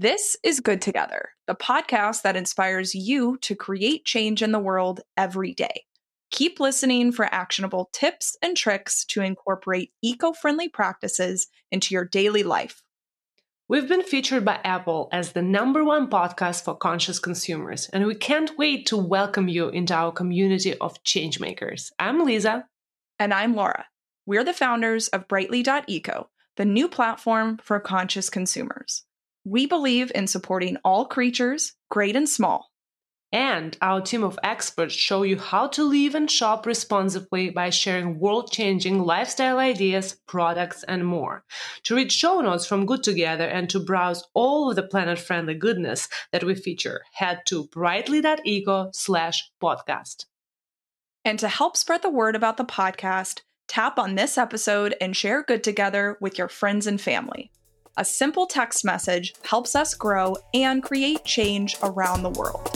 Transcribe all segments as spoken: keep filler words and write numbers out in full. This is Good Together, the podcast that inspires you to create change in the world every day. Keep listening for actionable tips and tricks to incorporate eco-friendly practices into your daily life. We've been featured by Apple as the number one podcast for conscious consumers, and we can't wait to welcome you into our community of changemakers. I'm Liza. And I'm Laura. We're the founders of Brightly dot eco, the new platform for conscious consumers. We believe in supporting all creatures, great and small. And our team of experts show you how to live and shop responsibly by sharing world-changing lifestyle ideas, products, and more. To read show notes from Good Together and to browse all of the planet-friendly goodness that we feature, head to brightly.eco slash podcast. And to help spread the word about the podcast, tap on this episode and share Good Together with your friends and family. A simple text message helps us grow and create change around the world.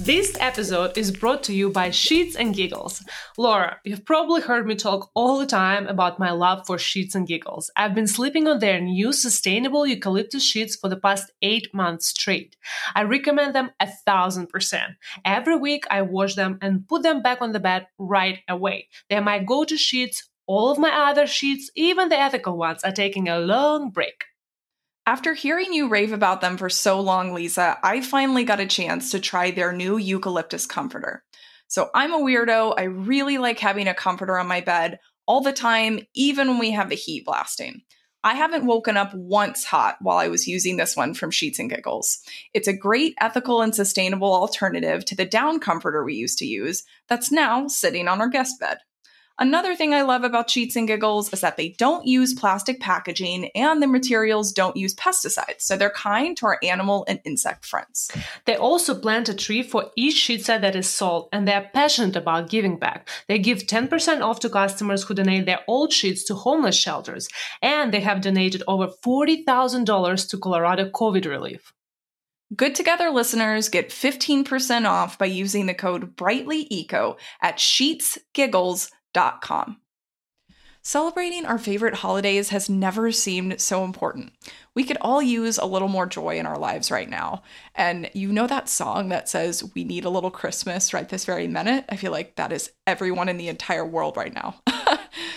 This episode is brought to you by Sheets and Giggles. Laura, you've probably heard me talk all the time about my love for Sheets and Giggles. I've been sleeping on their new sustainable eucalyptus sheets for the past eight months straight. I recommend them a thousand percent. Every week I wash them and put them back on the bed right away. They're my go-to sheets. All of my other sheets, even the ethical ones, are taking a long break. After hearing you rave about them for so long, Liza, I finally got a chance to try their new eucalyptus comforter. So I'm a weirdo. I really like having a comforter on my bed all the time, even when we have the heat blasting. I haven't woken up once hot while I was using this one from Sheets and Giggles. It's a great ethical and sustainable alternative to the down comforter we used to use that's now sitting on our guest bed. Another thing I love about Sheets and Giggles is that they don't use plastic packaging and the materials don't use pesticides, so they're kind to our animal and insect friends. They also plant a tree for each sheet set that is sold, and they're passionate about giving back. They give ten percent off to customers who donate their old sheets to homeless shelters, and they have donated over forty thousand dollars to Colorado COVID relief. Good Together listeners get fifteen percent off by using the code BRIGHTLY dot eco at sheets giggles dot com. Celebrating our favorite holidays has never seemed so important. We could all use a little more joy in our lives right now. And you know that song that says, "We need a little Christmas right this very minute"? I feel like that is everyone in the entire world right now.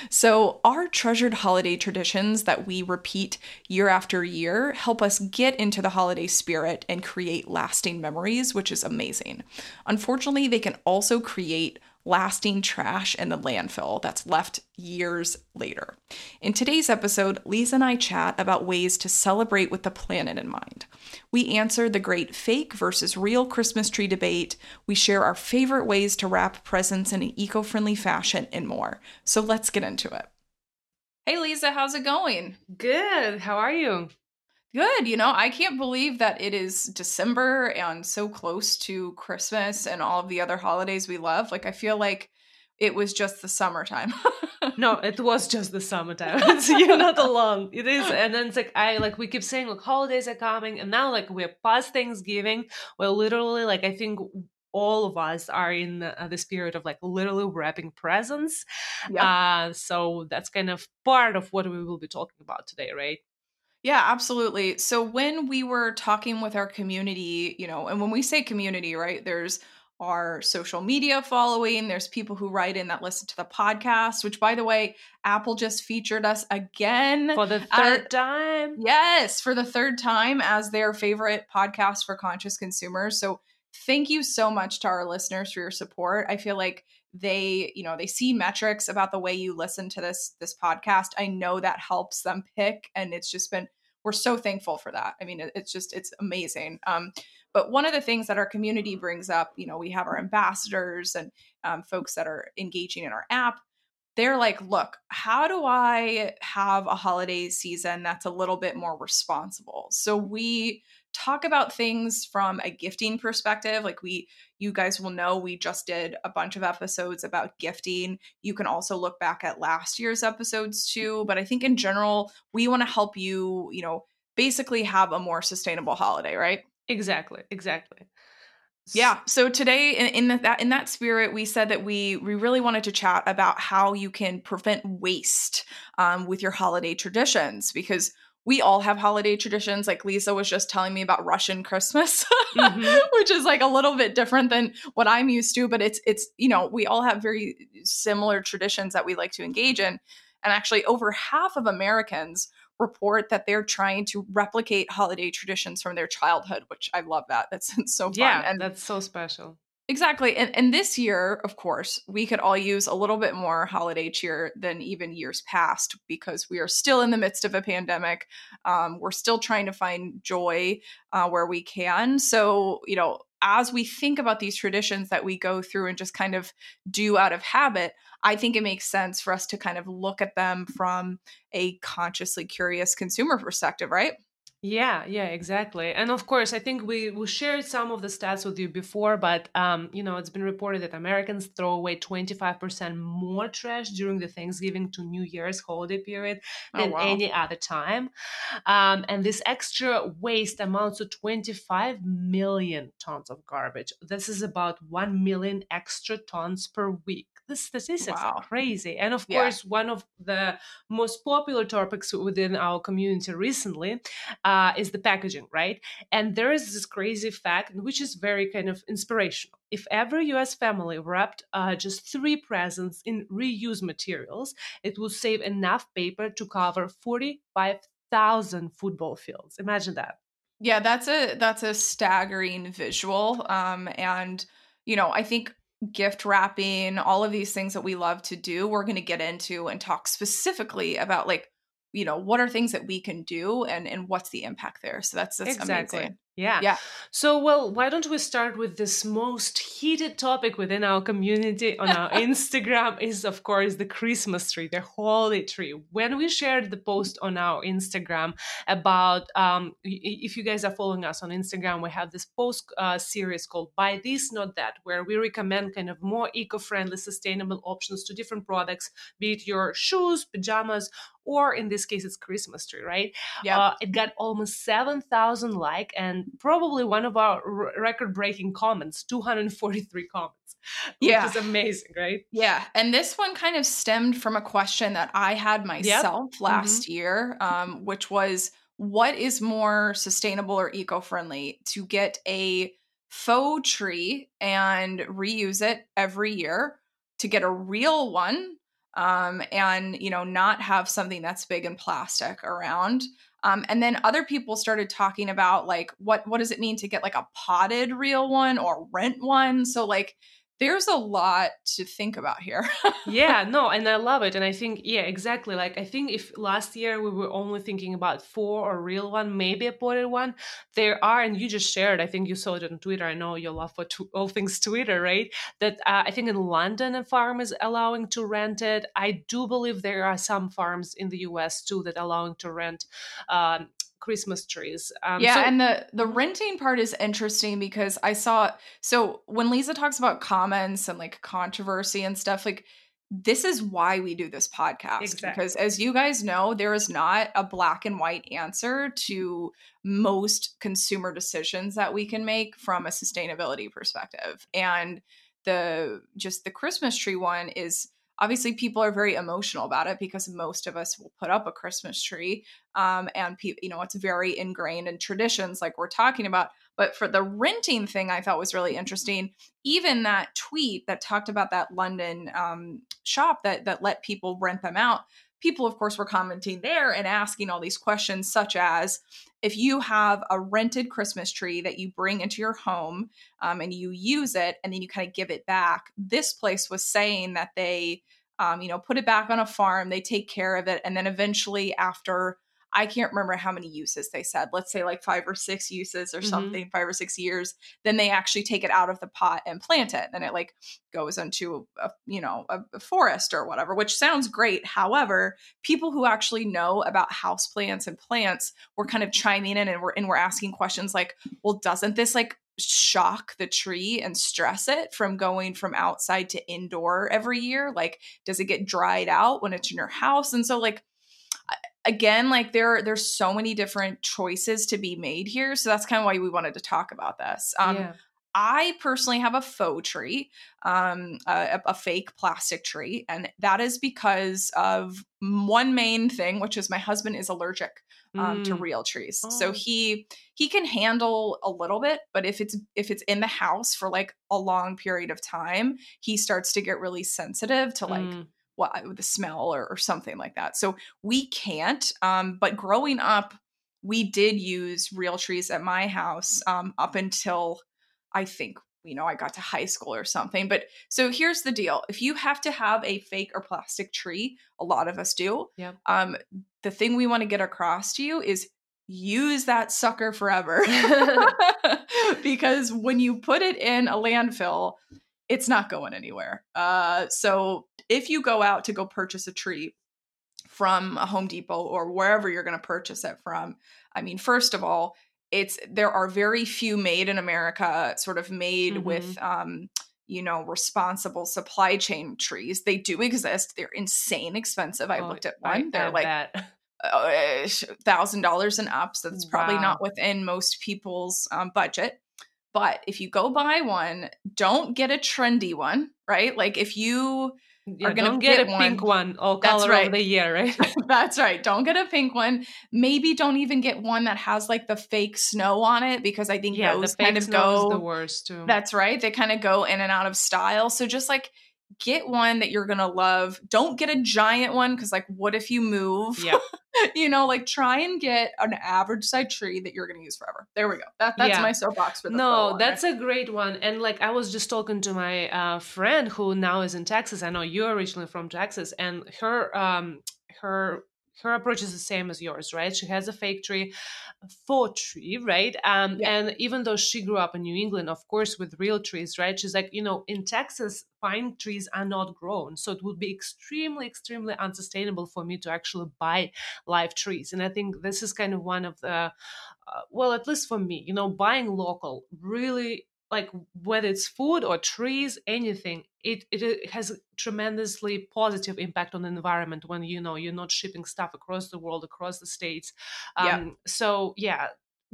So our treasured holiday traditions that we repeat year after year help us get into the holiday spirit and create lasting memories, which is amazing. Unfortunately, they can also create lasting trash in the landfill that's left years later. In today's episode, Liza and I chat about ways to celebrate with the planet in mind. We answer the great fake versus real Christmas tree debate. We share our favorite ways to wrap presents in an eco-friendly fashion and more. So let's get into it. Hey, Liza, how's it going? Good. How are you? Good. You know, I can't believe that it is December and so close to Christmas and all of the other holidays we love. Like, I feel like it was just the summertime. No, it was just the summertime. So you're not alone. It is. And then it's like, I like, we keep saying, like, holidays are coming. And now, like, we're past Thanksgiving. We're literally, like, I think all of us are in the, uh, the spirit of, like, literally wrapping presents. Yep. Uh, so that's kind of part of what we will be talking about today, right? Yeah, absolutely. So when we were talking with our community, you know, and when we say community, right, there's our social media following, there's people who write in that listen to the podcast, which, by the way, Apple just featured us again. For the third uh, time. Yes, for the third time as their favorite podcast for conscious consumers. So thank you so much to our listeners for your support. I feel like they, you know, they see metrics about the way you listen to this, this podcast. I know that helps them pick, and it's just been, we're so thankful for that. I mean, it's just, it's amazing. Um, but one of the things that our community brings up, you know, we have our ambassadors and um, folks that are engaging in our app. They're like, look, how do I have a holiday season that's a little bit more responsible? So we talk about things from a gifting perspective. Like we, you guys will know, we just did a bunch of episodes about gifting. You can also look back at last year's episodes too. But I think in general, we want to help you, you know, basically have a more sustainable holiday, right? Exactly. Exactly. Yeah. So today in, in that, in that spirit, we said that we, we really wanted to chat about how you can prevent waste um, with your holiday traditions, because we all have holiday traditions. Like Lisa was just telling me about Russian Christmas, mm-hmm. which is like a little bit different than what I'm used to, but it's, it's, you know, we all have very similar traditions that we like to engage in. And actually over half of Americans report that they're trying to replicate holiday traditions from their childhood, which I love that. That's so fun. Yeah, and that's so special. Exactly. And, and this year, of course, we could all use a little bit more holiday cheer than even years past, because we are still in the midst of a pandemic. Um, we're still trying to find joy uh, where we can. So, you know, as we think about these traditions that we go through and just kind of do out of habit, I think it makes sense for us to kind of look at them from a consciously curious consumer perspective, right? Yeah, yeah, exactly. And of course, I think we, we shared some of the stats with you before, but, um, you know, it's been reported that Americans throw away twenty-five percent more trash during the Thanksgiving to New Year's holiday period than oh, wow. any other time. Um, and this extra waste amounts to twenty-five million tons of garbage. This is about one million extra tons per week. The statistics wow. are crazy. And of yeah. course, one of the most popular topics within our community recently uh, is the packaging, right? And there is this crazy fact, which is very kind of inspirational. If every U S family wrapped uh, just three presents in reused materials, it would save enough paper to cover forty-five thousand football fields. Imagine that. Yeah, that's a that's a staggering visual. Um, and, you know, I think gift wrapping, all of these things that we love to do, we're going to get into and talk specifically about, like, you know, what are things that we can do and, and what's the impact there. So that's, that's exactly. amazing. Yeah. Yeah. So, well, why don't we start with this most heated topic within our community on our Instagram is, of course, the Christmas tree, the holiday tree. When we shared the post on our Instagram about, um, if you guys are following us on Instagram, we have this post uh, series called Buy This, Not That, where we recommend kind of more eco-friendly, sustainable options to different products, be it your shoes, pajamas, or in this case, it's Christmas tree, right? Yeah. Uh, it got almost seven thousand like and probably one of our r- record-breaking comments, two hundred forty-three comments, which yeah. is amazing, right? Yeah. And this one kind of stemmed from a question that I had myself yep. last mm-hmm. year, um, which was, what is more sustainable or eco-friendly, to get a faux tree and reuse it every year, to get a real one, um, and, you know, not have something that's big and plastic around. Um, and then other people started talking about, like, what, what does it mean to get, like, a potted real one or rent one? So, like, there's a lot to think about here. yeah, no, and I love it. And I think, yeah, exactly. Like, I think if last year we were only thinking about four or real one, maybe a potted one, there are, and you just shared, I think you saw it on Twitter. I know your love for tw- all things Twitter, right? That uh, I think in London, a farm is allowing to rent it. I do believe there are some farms in the U S too that are allowing to rent um, Christmas trees. Um, yeah. So- and the, the renting part is interesting, because I saw, so when Lisa talks about comments and, like, controversy and stuff, like, this is why we do this podcast, exactly. because as you guys know, there is not a black and white answer to most consumer decisions that we can make from a sustainability perspective. And the, just the Christmas tree one is, obviously, people are very emotional about it, because most of us will put up a Christmas tree, um, and pe- you know, it's very ingrained in traditions, like we're talking about. But for the renting thing, I thought was really interesting. Even that tweet that talked about that London um, shop that that let people rent them out. People, of course, were commenting there and asking all these questions, such as, if you have a rented Christmas tree that you bring into your home um, and you use it and then you kind of give it back, this place was saying that they, um, you know, put it back on a farm, they take care of it. And then eventually after, I can't remember how many uses they said, let's say like five or six uses or mm-hmm. something, five or six years, then they actually take it out of the pot and plant it. Then it like goes into a, a you know, a, a forest or whatever, which sounds great. However, people who actually know about houseplants and plants were kind of chiming in and we're, and we're asking questions like, well, doesn't this like shock the tree and stress it from going from outside to indoor every year? Like, does it get dried out when it's in your house? And so like, again, like there, there's so many different choices to be made here. So that's kind of why we wanted to talk about this. Um, yeah. I personally have a faux tree, um, a, a fake plastic tree. And that is because of one main thing, which is my husband is allergic um, mm. to real trees. Oh. So he, he can handle a little bit, but if it's, if it's in the house for like a long period of time, he starts to get really sensitive to like, mm. what the smell or, or something like that. So we can't, um, but growing up, we did use real trees at my house, um, up until I think, you know, I got to high school or something. But so here's the deal. If you have to have a fake or plastic tree, a lot of us do. Yep. Um, the thing we want to get across to you is use that sucker forever. Because when you put it in a landfill, it's not going anywhere. Uh, so if you go out to go purchase a tree from a Home Depot or wherever you're going to purchase it from, I mean, first of all, It's there are very few made in America, sort of made mm-hmm. with, um, you know, responsible supply chain trees. They do exist. They're insane expensive. I oh, looked at one. I They're like a thousand dollars and up. So that's probably wow. not within most people's um, budget. But if you go buy one, don't get a trendy one, right? Like if you yeah, are going to get, get a one, pink one all color right. of the year, right? That's right. Don't get a pink one. Maybe don't even get one that has like the fake snow on it, because I think yeah, those the fake kind of snow go is the worst too. That's right. They kind of go in and out of style. So just like get one that you're going to love. Don't get a giant one, because like what if you move? Yeah. You know, like try and get an average size tree that you're going to use forever. There we go. That That's yeah. my soapbox for the No, that's a great one. And like I was just talking to my uh, friend who now is in Texas. I know you're originally from Texas, and her um, her her approach is the same as yours, right? She has a fake tree, a faux tree, right? Um, yeah. And even though she grew up in New England, of course, with real trees, right? She's like, you know, in Texas, pine trees are not grown. So it would be extremely, extremely unsustainable for me to actually buy live trees. And I think this is kind of one of the, uh, well, at least for me, you know, buying local really, like whether it's food or trees, anything, it, it has a tremendously positive impact on the environment when, you know, you're not shipping stuff across the world, across the states. Um, yeah. So yeah,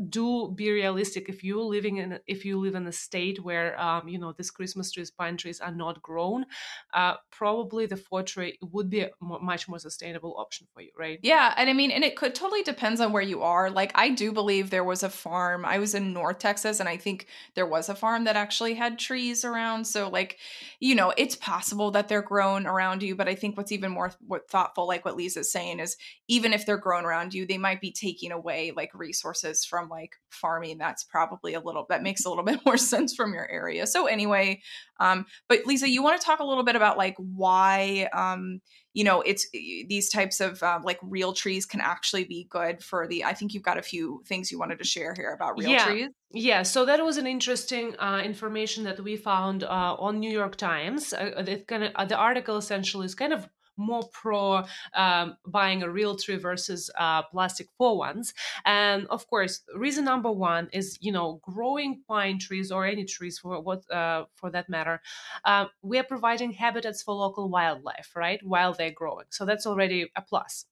do be realistic. If you're living in, if you live in a state where, um, you know, these Christmas trees, pine trees are not grown, uh, probably the faux tree would be a more, much more sustainable option for you, right? Yeah. And I mean, and it could totally depends on where you are. Like I do believe there was a farm, I was in North Texas, and I think there was a farm that actually had trees around. So like, you know, it's possible that they're grown around you, but I think what's even more what thoughtful, like what Liza's saying is even if they're grown around you, they might be taking away like resources from like farming. That's probably a little, that makes a little bit more sense from your area. So anyway, um, but Liza, you want to talk a little bit about like why, um, you know, it's these types of um, like real trees can actually be good for the, I think you've got a few things you wanted to share here about real yeah. trees. Yeah. So that was an interesting uh, information that we found uh, on New York Times. Uh, it kind of, uh, the article essentially is kind of more pro um, buying a real tree versus uh, plastic faux ones. And of course, reason number one is, you know, growing pine trees or any trees for what uh, for that matter, uh, we are providing habitats for local wildlife, right? While they're growing. So that's already a plus.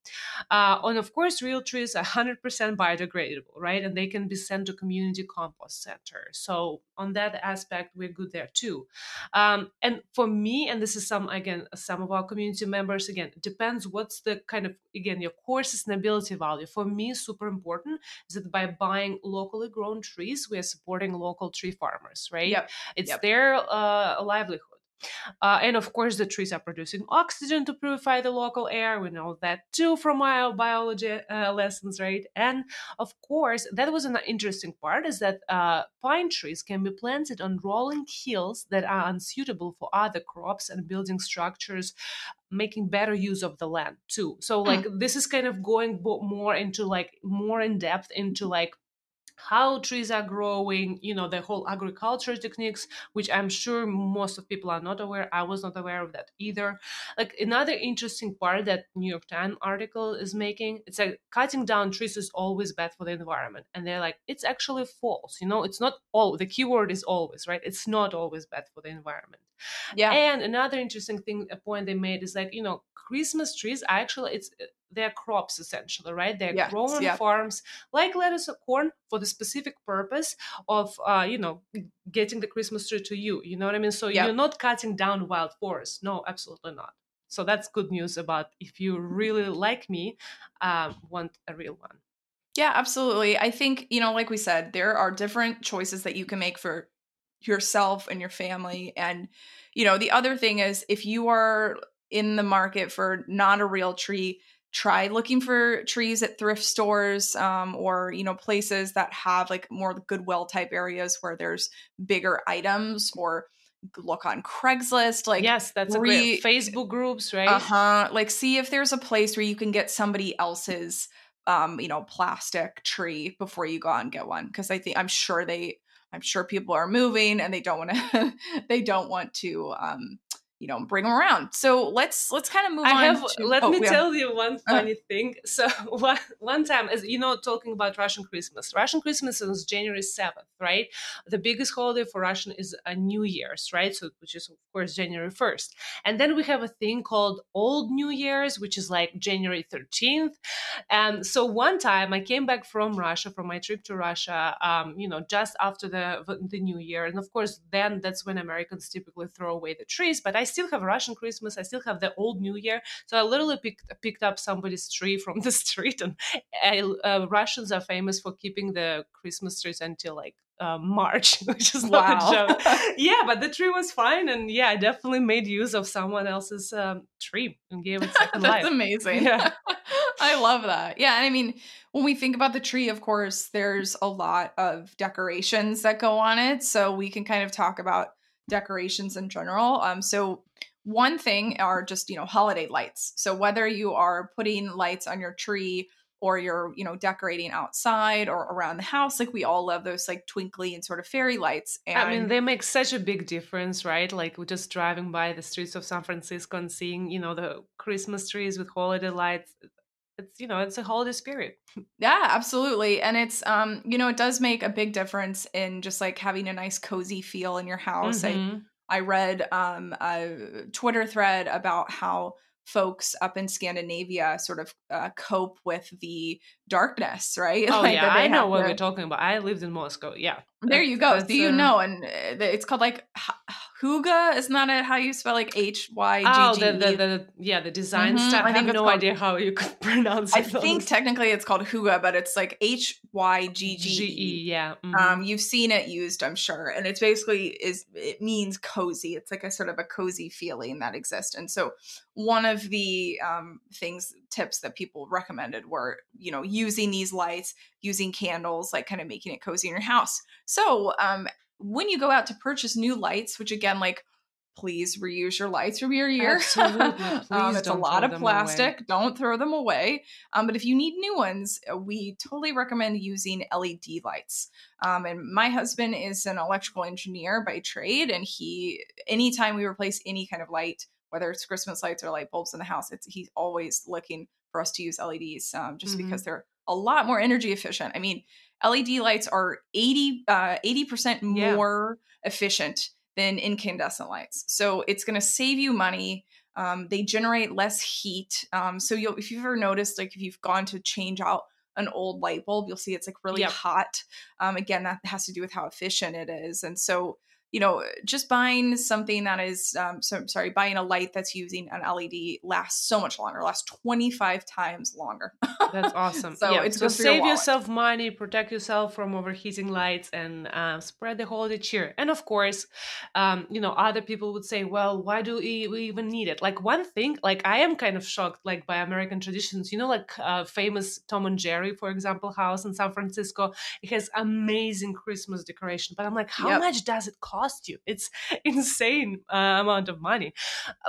Uh, and of course, real trees are one hundred percent biodegradable, right? And they can be sent to community compost center. So on that aspect, we're good there too. Um, and for me, and this is some, again, some of our community members, again, it depends what's the kind of, again, your core sustainability value. For me, super important is that by buying locally grown trees, we are supporting local tree farmers, right? Yep. It's yep. their uh, livelihood. Uh, and of course, the trees are producing oxygen to purify the local air. We know that too from our biology uh, lessons, right? And of course, that was an interesting part is that uh, pine trees can be planted on rolling hills that are unsuitable for other crops and building structures, making better use of the land too. So like mm. this is kind of going more into like more in depth into like how trees are growing, you know, the whole agriculture techniques, which I'm sure most of people are not aware. I was not aware of that either. Like another interesting part that New York Times article is making, it's like cutting down trees is always bad for the environment. And they're like, it's actually false. You know, it's not all, the keyword is always, right? It's not always bad for the environment. Yeah. And another interesting thing, a point they made is like, you know, Christmas trees are actually, it's, they're crops essentially, right? They're yeah, grown on yeah. farms like lettuce or corn for the specific purpose of, uh, you know, getting the Christmas tree to you. You know what I mean? So yeah. you're not cutting down wild forests. No, absolutely not. So that's good news about if you really, like me, uh, want a real one. Yeah, absolutely. I think, you know, like we said, there are different choices that you can make for yourself and your family. And, you know, the other thing is if you are in the market for not a real tree, try looking for trees at thrift stores um, or, you know, places that have like more Goodwill type areas where there's bigger items, or look on Craigslist. Like, yes, that's re- a great Facebook groups, right? Uh-huh. Like see if there's a place where you can get somebody else's, um, you know, plastic tree before you go out and get one. Cause I think I'm sure they, I'm sure people are moving and they don't want to, they don't want to, um, you know, bring them around. So let's, let's kind of move I on. Have, to, let oh, me yeah. tell you one funny uh, thing. So one, one time, as you know, talking about Russian Christmas, Russian Christmas is January seventh, right? The biggest holiday for Russian is a New Year's, right? So, which is of course, January first. And then we have a thing called Old New Year's, which is like January thirteenth. And so one time I came back from Russia, from my trip to Russia, um, you know, just after the, the New Year. And of course, then that's when Americans typically throw away the trees, but I I still have Russian Christmas. I still have the Old New Year. So I literally picked picked up somebody's tree from the street. And I, uh, Russians are famous for keeping the Christmas trees until like uh, March, which is wow. not a joke. Yeah, but the tree was fine, and yeah, I definitely made use of someone else's um, tree and gave it second life. That's amazing. Yeah. I love that. Yeah, and I mean, when we think about the tree, of course, there's a lot of decorations that go on it. So we can kind of talk about decorations in general. Um, so one thing are just, you know, holiday lights. So whether you are putting lights on your tree or you're, you know, decorating outside or around the house, like we all love those like twinkly and sort of fairy lights. And I mean, they make such a big difference, right? Like we're just driving by the streets of San Francisco and seeing, you know, the Christmas trees with holiday lights. It's, you know, it's a holiday spirit. Yeah, absolutely. And it's, um, you know, it does make a big difference in just like having a nice cozy feel in your house. Mm-hmm. I, I read um, a Twitter thread about how folks up in Scandinavia sort of uh, cope with the darkness, right? Oh, like yeah, I know what to... we're talking about. I lived in Moscow. Yeah. There you go. Do you um... know? And it's called like Hygge. Isn't that how you spell like H Y G G? Oh, the, the, the, yeah, the design mm-hmm. stuff. I, I have no called... idea how you could pronounce it. I those. think technically it's called Hygge, but it's like H Y G G E. Yeah. Mm-hmm. Um, you've seen it used, I'm sure. And it's basically, is it means cozy. It's like a sort of a cozy feeling that exists. And so one of the um, things, tips that people recommended were, you know, using these lights, using candles, like kind of making it cozy in your house. So um, when you go out to purchase new lights, which again, like, please reuse your lights from year to year. Absolutely. Please um, it's don't a lot throw of plastic. Away. Don't throw them away. Um, but if you need new ones, we totally recommend using L E D lights. Um, and my husband is an electrical engineer by trade. And he, anytime we replace any kind of light, whether it's Christmas lights or light bulbs in the house, it's, he's always looking for us to use L E Ds um, just mm-hmm. because they're a lot more energy efficient. I mean, L E D lights are eighty percent more yeah. efficient than incandescent lights. So it's going to save you money. Um, they generate less heat. Um, so you'll, if you've ever noticed, like if you've gone to change out an old light bulb, you'll see it's like really yep. hot. Um, again, that has to do with how efficient it is. And so, you know, just buying something that is, um, so, sorry, buying a light that's using an L E D lasts so much longer, lasts twenty-five times longer. That's awesome. So yeah, it's so save your yourself money, protect yourself from overheating lights, and uh, spread the holiday cheer. And of course, um, you know, other people would say, well, why do we, we even need it? Like one thing, like I am kind of shocked, like by American traditions, you know, like uh, famous Tom and Jerry, for example, house in San Francisco, it has amazing Christmas decoration. But I'm like, how yep. much does it cost? You it's insane uh, amount of money,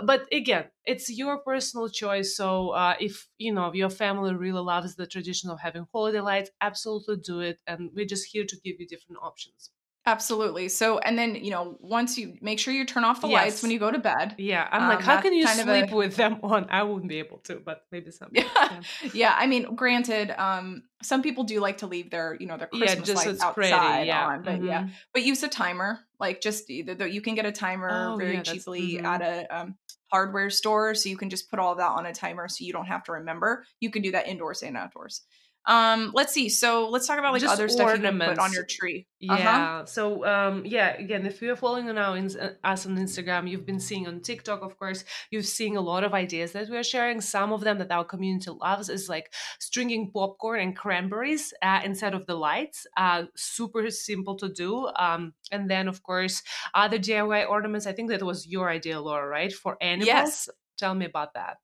but again, it's your personal choice. So uh, if you know your family really loves the tradition of having holiday lights, absolutely do it, and we're just here to give you different options. Absolutely. So, and then, you know, once you make sure you turn off the yes. lights when you go to bed. Yeah. I'm like, um, how can you sleep a... with them on? I wouldn't be able to, but maybe some. Yeah. Yeah. yeah. I mean, granted, um, some people do like to leave their, you know, their Christmas yeah, just lights so outside pretty, yeah. on, but mm-hmm. yeah, but use a timer, like just either you can get a timer oh, very yeah, cheaply mm-hmm. at a um, hardware store. So you can just put all that on a timer so you don't have to remember. You can do that indoors and outdoors. Um, let's see. So let's talk about like just other stuff ornaments. You can put on your tree. Yeah. Uh-huh. So, um, yeah, again, if you're following on our, us on Instagram, you've been seeing on TikTok, of course, you've seen a lot of ideas that we're sharing. Some of them that our community loves is like stringing popcorn and cranberries, uh, instead of the lights, uh, super simple to do. Um, and then of course, other D I Y ornaments. I think that was your idea, Laura, right? For animals. Yes. Tell me about that.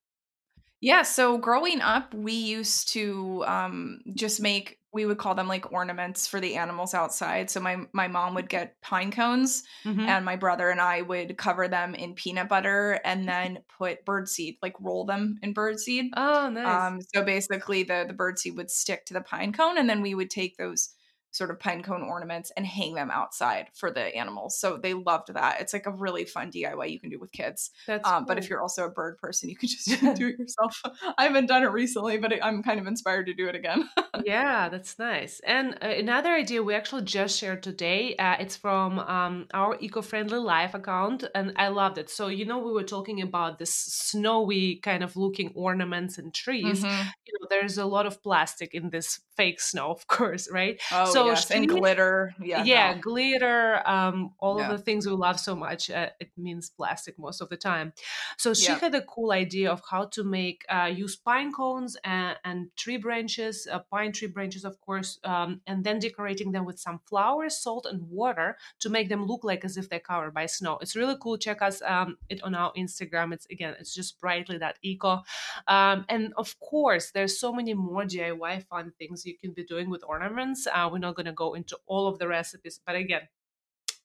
Yeah. So growing up, we used to um, just make, we would call them like ornaments for the animals outside. So my, my mom would get pine cones mm-hmm. and my brother and I would cover them in peanut butter and then put birdseed, like roll them in birdseed. Oh, nice. Um, so basically the, the birdseed would stick to the pine cone, and then we would take those sort of pine cone ornaments and hang them outside for the animals. So they loved that. It's like a really fun D I Y you can do with kids. That's um, cool. But if you're also a bird person, you can just do it yourself. I haven't done it recently, but I'm kind of inspired to do it again. Yeah, that's nice. And uh, another idea we actually just shared today, uh, it's from um, our eco-friendly life account, and I loved it. So, you know, we were talking about this snowy kind of looking ornaments and trees. Mm-hmm. You know, there's a lot of plastic in this fake snow, of course, right? Oh, so yes. And glitter. Yeah, yeah no. glitter, um, all yeah. of the things we love so much. Uh, it means plastic most of the time. So she yeah. had a cool idea of how to make, uh, use pine cones and, and tree branches, uh, pine tree branches, of course, um, and then decorating them with some flowers, salt, and water to make them look like as if they're covered by snow. It's really cool. Check us um, it on our Instagram. It's, again, it's just brightly dot eco. Um, and of course, there's so many more D I Y fun things you can be doing with ornaments. Uh, we know going to go into all of the recipes, but again,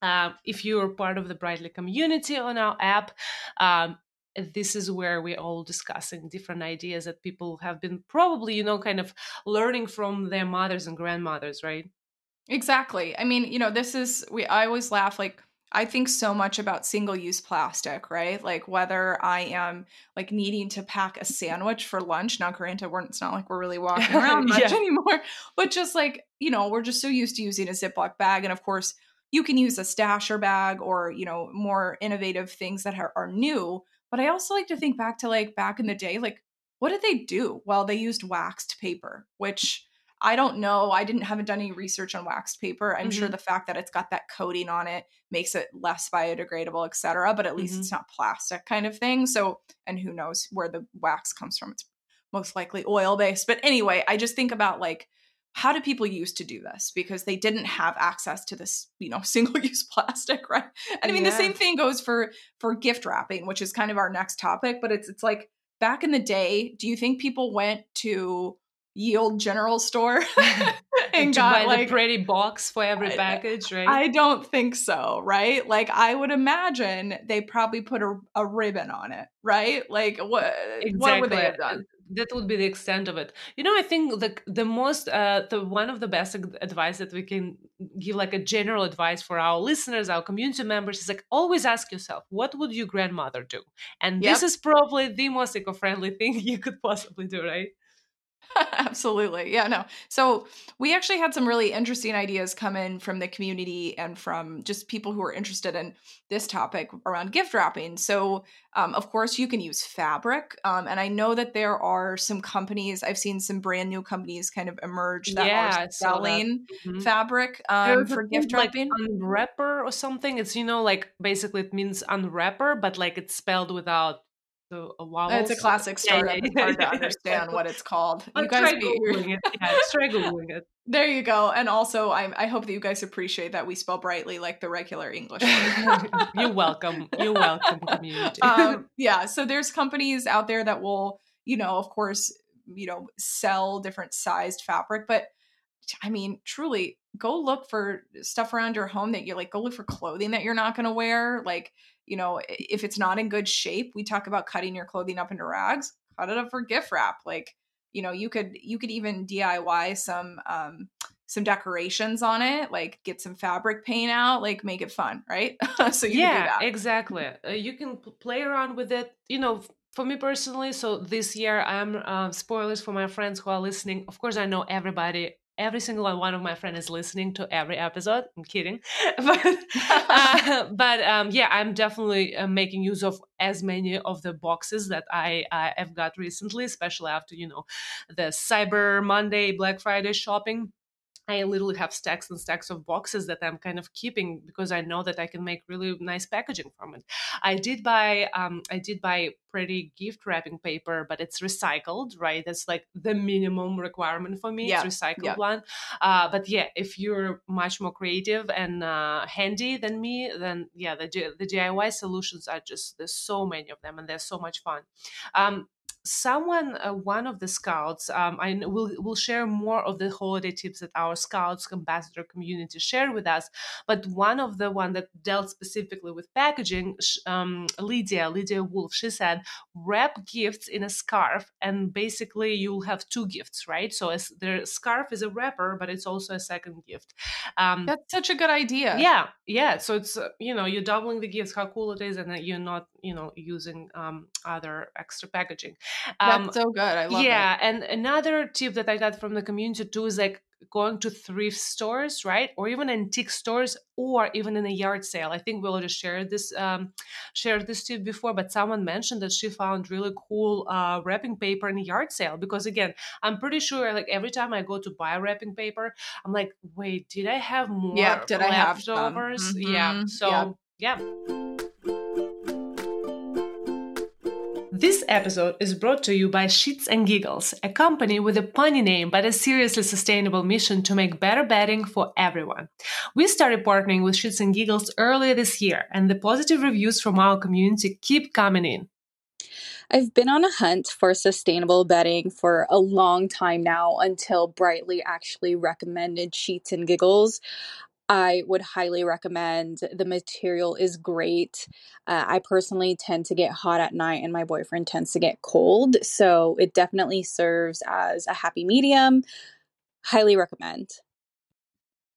um, if you're part of the Brightly community on our app, um, this is where we're all discussing different ideas that people have been probably, you know, kind of learning from their mothers and grandmothers, right? Exactly. I mean, you know, this is, we, I always laugh, like, I think so much about single-use plastic, right? Like whether I am like needing to pack a sandwich for lunch. Now, granted, we're, it's not like we're really walking around much yeah. anymore, but just like, you know, we're just so used to using a Ziploc bag. And of course, you can use a stasher bag or, you know, more innovative things that are, are new. But I also like to think back to like back in the day, like what did they do? Well, they used waxed paper, which I don't know. I didn't haven't done any research on waxed paper. I'm mm-hmm. sure the fact that it's got that coating on it makes it less biodegradable, et cetera, but at least mm-hmm. it's not plastic kind of thing. So, and who knows where the wax comes from. It's most likely oil-based. But anyway, I just think about like, how do people used to do this? Because they didn't have access to this, you know, single-use plastic, right? And I mean, yeah. the same thing goes for for gift wrapping, which is kind of our next topic, but it's it's like back in the day, do you think people went to Ye Olde General Store and got buy like the pretty box for every package, right? I don't think so, right? Like I would imagine they probably put a, a ribbon on it, right? Like what, exactly. what would they have done? That would be the extent of it. You know, I think the the most, uh, the one of the best advice that we can give, like a general advice for our listeners, our community members, is like always ask yourself, what would your grandmother do? And yep. this is probably the most eco-friendly thing you could possibly do, right? Absolutely. Yeah, no. So we actually had some really interesting ideas come in from the community and from just people who are interested in this topic around gift wrapping. So, um, of course, you can use fabric. Um, and I know that there are some companies, I've seen some brand new companies kind of emerge that yeah, are selling so that, mm-hmm. fabric um, for gift wrapping. Like unwrapper or something. It's, you know, like basically it means unwrapper, but like it's spelled without. So a wobble. It's a classic startup. Yeah, yeah, yeah. It's hard to understand what it's called. You I'll guys try Googling it. Yeah, try Googling it. There you go. And also, I, I hope that you guys appreciate that we spell brightly like the regular English word. You're welcome. You're welcome, community. Um, yeah. So there's companies out there that will, you know, of course, you know, sell different sized fabric. But I mean, truly, go look for stuff around your home that you're like, go look for clothing that you're not going to wear. Like, you know, if it's not in good shape, we talk about cutting your clothing up into rags, cut it up for gift wrap. Like, you know, you could, you could even D I Y some, um, some decorations on it, like get some fabric paint out, like make it fun. Right. So you yeah, can do that. Exactly. Uh, you can play around with it, you know, for me personally. So this year I'm, uh, spoilers for my friends who are listening. Of course, I know everybody, every single one of my friends is listening to every episode. I'm kidding. but uh, but um, yeah, I'm definitely uh, making use of as many of the boxes that I uh, have got recently, especially after, you know, the Cyber Monday, Black Friday shopping. I literally have stacks and stacks of boxes that I'm kind of keeping because I know that I can make really nice packaging from it. I did buy, um, I did buy pretty gift wrapping paper, but it's recycled, right? That's like the minimum requirement for me. Yeah. It's recycled yeah. one. Uh, but yeah, if you're much more creative and uh, handy than me, then yeah, the the D I Y solutions are just, there's so many of them and they're so much fun. Um, Someone, uh, one of the scouts, um, I will will share more of the holiday tips that our scouts ambassador community shared with us. But one of the one that dealt specifically with packaging, um, Lydia, Lydia Wolf, she said, wrap gifts in a scarf, and basically you'll have two gifts, right? So as their scarf is a wrapper, but it's also a second gift. Um, That's such a good idea. Yeah, yeah. So it's uh, you know, you're doubling the gifts. How cool it is, and that you're not you know using um, other extra packaging. Um, That's so good. I love it. Yeah. And another tip that I got from the community too is like going to thrift stores, right? Or even antique stores, or even in a yard sale. I think we already shared this, um, shared this tip before, but someone mentioned that she found really cool uh, wrapping paper in a yard sale. Because again, I'm pretty sure like every time I go to buy wrapping paper, I'm like, wait, did I have more yeah, did leftovers? I have mm-hmm. Yeah. So, yeah. yeah. This episode is brought to you by Sheets and Giggles, a company with a punny name but a seriously sustainable mission to make better bedding for everyone. We started partnering with Sheets and Giggles earlier this year, and the positive reviews from our community keep coming in. I've been on a hunt for sustainable bedding for a long time now until Brightly actually recommended Sheets and Giggles. I would highly recommend. The material is great. Uh, I personally tend to get hot at night and my boyfriend tends to get cold. So it definitely serves as a happy medium. Highly recommend.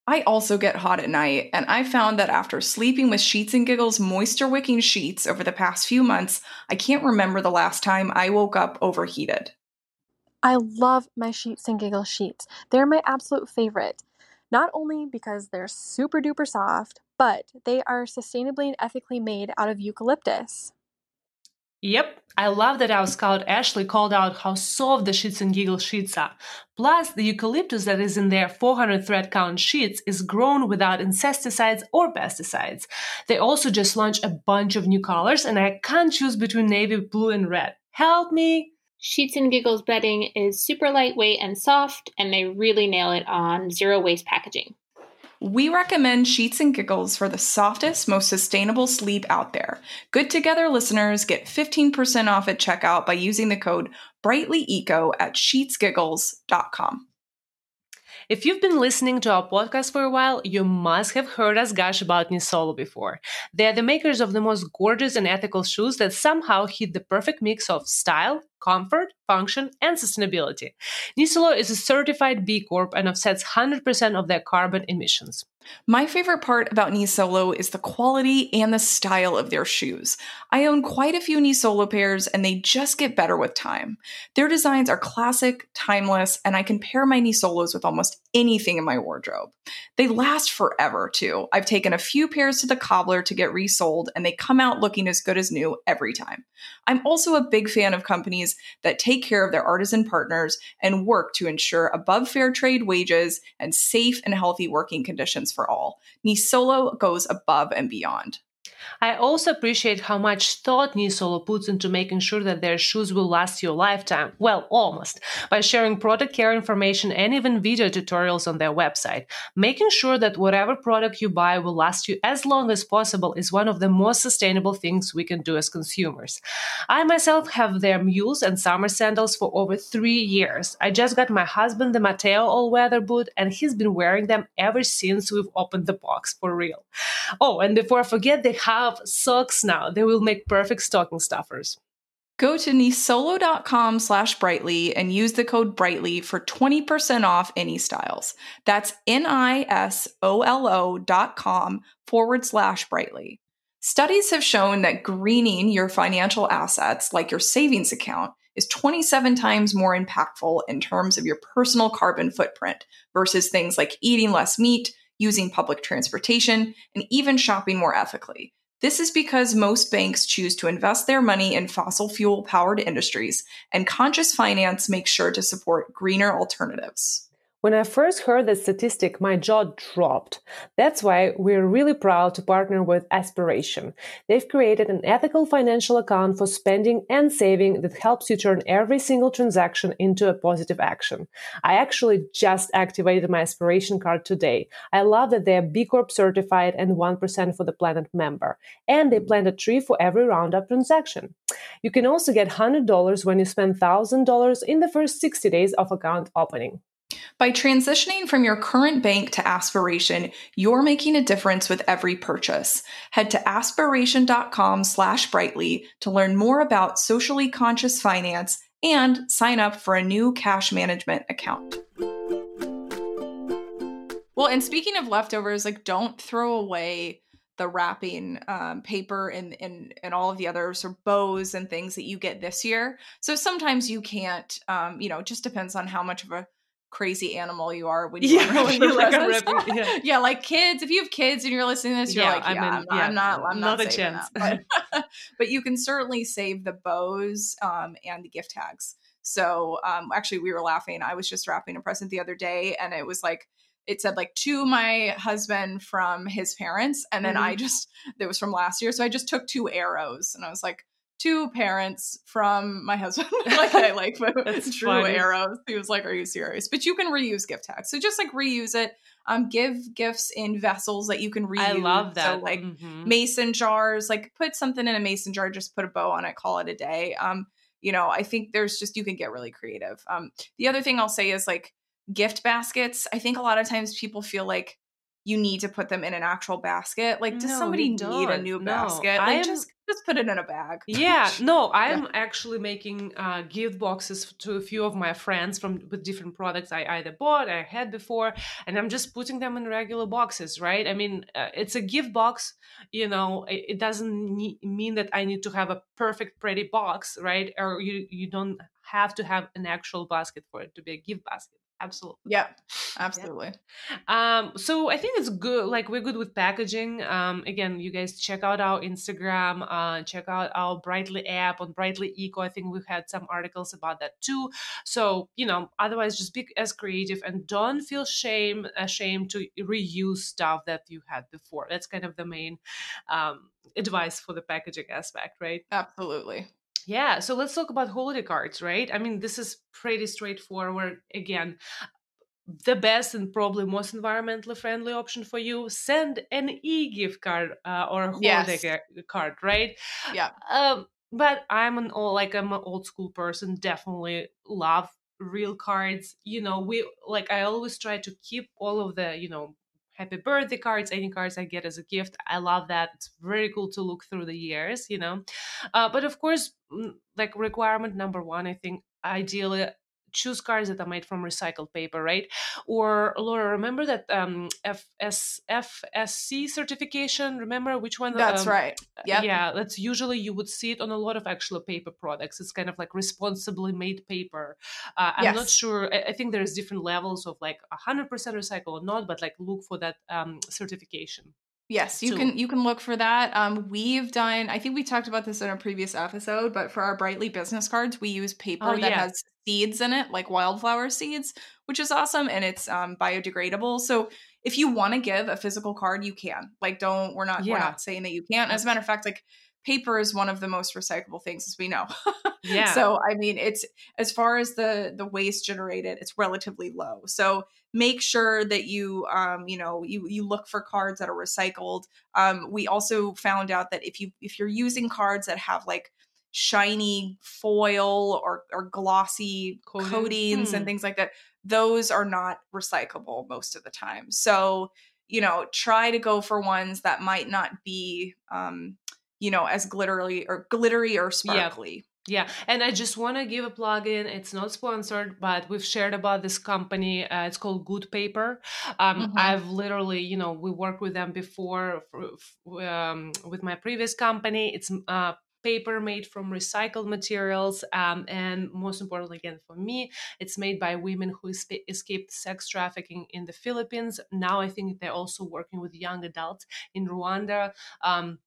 I also get hot at night, and I found that after sleeping with Sheets and Giggles moisture wicking sheets over the past few months, I can't remember the last time I woke up overheated. I love my Sheets and Giggles sheets. They're my absolute favorite. Not only because they're super duper soft, but they are sustainably and ethically made out of eucalyptus. Yep, I love that our scout Ashley called out how soft the Sheets and Giggles sheets are. Plus, the eucalyptus that is in their four hundred thread count sheets is grown without insecticides or pesticides. They also just launched a bunch of new colors, and I can't choose between navy blue and red. Help me! Sheets and Giggles bedding is super lightweight and soft, and they really nail it on zero waste packaging. We recommend Sheets and Giggles for the softest, most sustainable sleep out there. Good Together listeners get fifteen percent off at checkout by using the code Brightly dot eco at Sheets Giggles dot com. If you've been listening to our podcast for a while, you must have heard us gush about Nisolo before. They are the makers of the most gorgeous and ethical shoes that somehow hit the perfect mix of style, comfort, function, and sustainability. Nisolo is a certified B Corp and offsets one hundred percent of their carbon emissions. My favorite part about Nisolo is the quality and the style of their shoes. I own quite a few Nisolo pairs, and they just get better with time. Their designs are classic, timeless, and I can pair my Nisolos with almost anything in my wardrobe. They last forever, too. I've taken a few pairs to the cobbler to get resold, and they come out looking as good as new every time. I'm also a big fan of companies that take care of their artisan partners and work to ensure above fair trade wages and safe and healthy working conditions for all. Nisolo goes above and beyond. I also appreciate how much thought Nisolo puts into making sure that their shoes will last your lifetime, well, almost, by sharing product care information and even video tutorials on their website. Making sure that whatever product you buy will last you as long as possible is one of the most sustainable things we can do as consumers. I myself have their mules and summer sandals for over three years. I just got my husband the Mateo all-weather boot, and he's been wearing them ever since we've opened the box, for real. Oh, and before I forget, they have socks now. They will make perfect stocking stuffers. Go to nisolo.com slash brightly and use the code brightly for twenty percent off any styles. That's N-I-S-O-L-O dot com forward slash brightly. Studies have shown that greening your financial assets, like your savings account, is twenty-seven times more impactful in terms of your personal carbon footprint versus things like eating less meat, using public transportation, and even shopping more ethically. This is because most banks choose to invest their money in fossil fuel-powered industries, and conscious finance makes sure to support greener alternatives. When I first heard that statistic, my jaw dropped. That's why we're really proud to partner with Aspiration. They've created an ethical financial account for spending and saving that helps you turn every single transaction into a positive action. I actually just activated my Aspiration card today. I love that they're B Corp certified and one percent for the Planet member. And they plant a tree for every roundup transaction. You can also get one hundred dollars when you spend one thousand dollars in the first sixty days of account opening. By transitioning from your current bank to Aspiration, you're making a difference with every purchase. Head to aspiration.com slash brightly to learn more about socially conscious finance and sign up for a new cash management account. Well, and speaking of leftovers, like, don't throw away the wrapping um, paper and, and, and all of the other sort of bows and things that you get this year. So sometimes you can't, um, you know, it just depends on how much of a crazy animal you are when you yeah, really like a ribbon, yeah. yeah like kids, if you have kids and you're listening to this, you're yeah, like yeah, I mean, I'm, yeah, I'm not I'm not, not a chance that, but, but you can certainly save the bows um and the gift tags. So um actually we were laughing, I was just wrapping a present the other day and it was like, it said like to my husband from his parents, and then mm-hmm. I just, that was from last year, so I just took two arrows and I was like, two parents from my husband. Like I like drew arrows. He was like, are you serious? But you can reuse gift tags. So just like reuse it. Um, give gifts in vessels that you can reuse. I love that. So like mm-hmm. mason jars, like put something in a mason jar, just put a bow on it, call it a day. Um, you know, I think there's just, you can get really creative. Um, the other thing I'll say is like gift baskets. I think a lot of times people feel like you need to put them in an actual basket. Like, does no, somebody need a new no, basket? Like, I'm, just just put it in a bag. Yeah, no, I'm yeah. actually making uh, gift boxes to a few of my friends from with different products I either bought or had before, and I'm just putting them in regular boxes, right? I mean, uh, it's a gift box, you know, it, it doesn't need, mean that I need to have a perfect, pretty box, right? Or you, you don't have to have an actual basket for it to be a gift basket. Absolutely. Yeah, absolutely. Yeah. Um, so I think it's good. Like we're good with packaging. Um, again, you guys check out our Instagram, uh, check out our Brightly app on Brightly dot eco. I think we've had some articles about that too. So, you know, otherwise just be as creative and don't feel shame, ashamed to reuse stuff that you had before. That's kind of the main um, advice for the packaging aspect, right? Absolutely. Yeah. So let's talk about holiday cards, right? I mean, this is pretty straightforward. Again, the best and probably most environmentally friendly option for you, send an e-gift card uh, or a holiday yes. g- card, right? Yeah. Um, but I'm an old, like I'm an old school person, definitely love real cards. You know, we like, I always try to keep all of the, you know, happy birthday cards, any cards I get as a gift. I love that. It's very cool to look through the years, you know. Uh, but of course, like requirement number one, I think ideally choose cards that are made from recycled paper, right? Or Laura, remember that um, F S, F S C certification? Remember which one? That's um, right. Yep. Yeah, that's usually you would see it on a lot of actual paper products. It's kind of like responsibly made paper. Uh, I'm yes. not sure. I, I think there's different levels of like one hundred percent recycle or not, but like look for that um, certification. Yes, you can you can look for that. Um, we've done, I think we talked about this in a previous episode, but for our Brightly business cards, we use paper oh, that yeah. has seeds in it, like wildflower seeds, which is awesome. And it's um, biodegradable. So if you want to give a physical card, you can. Like, don't, we're not, yeah. we're not saying that you can't. As a matter of fact, like paper is one of the most recyclable things, as we know. yeah. So, I mean, it's, as far as the, the waste generated, it's relatively low. So make sure that you, um, you know, you, you look for cards that are recycled. Um, we also found out that if you, if you're using cards that have like shiny foil or, or glossy Coating. coatings hmm. and things like that, those are not recyclable most of the time. So, you know, try to go for ones that might not be, um, you know, as glittery or glittery or sparkly. Yeah. Yeah. And I just want to give a plug in. It's not sponsored, but we've shared about this company. Uh, it's called Good Paper. Um, mm-hmm. I've literally, you know, we worked with them before for, um, with my previous company. It's uh, paper made from recycled materials. Um, and most importantly, again, for me, it's made by women who esp- escaped sex trafficking in the Philippines. Now I think they're also working with young adults in Rwanda. Um,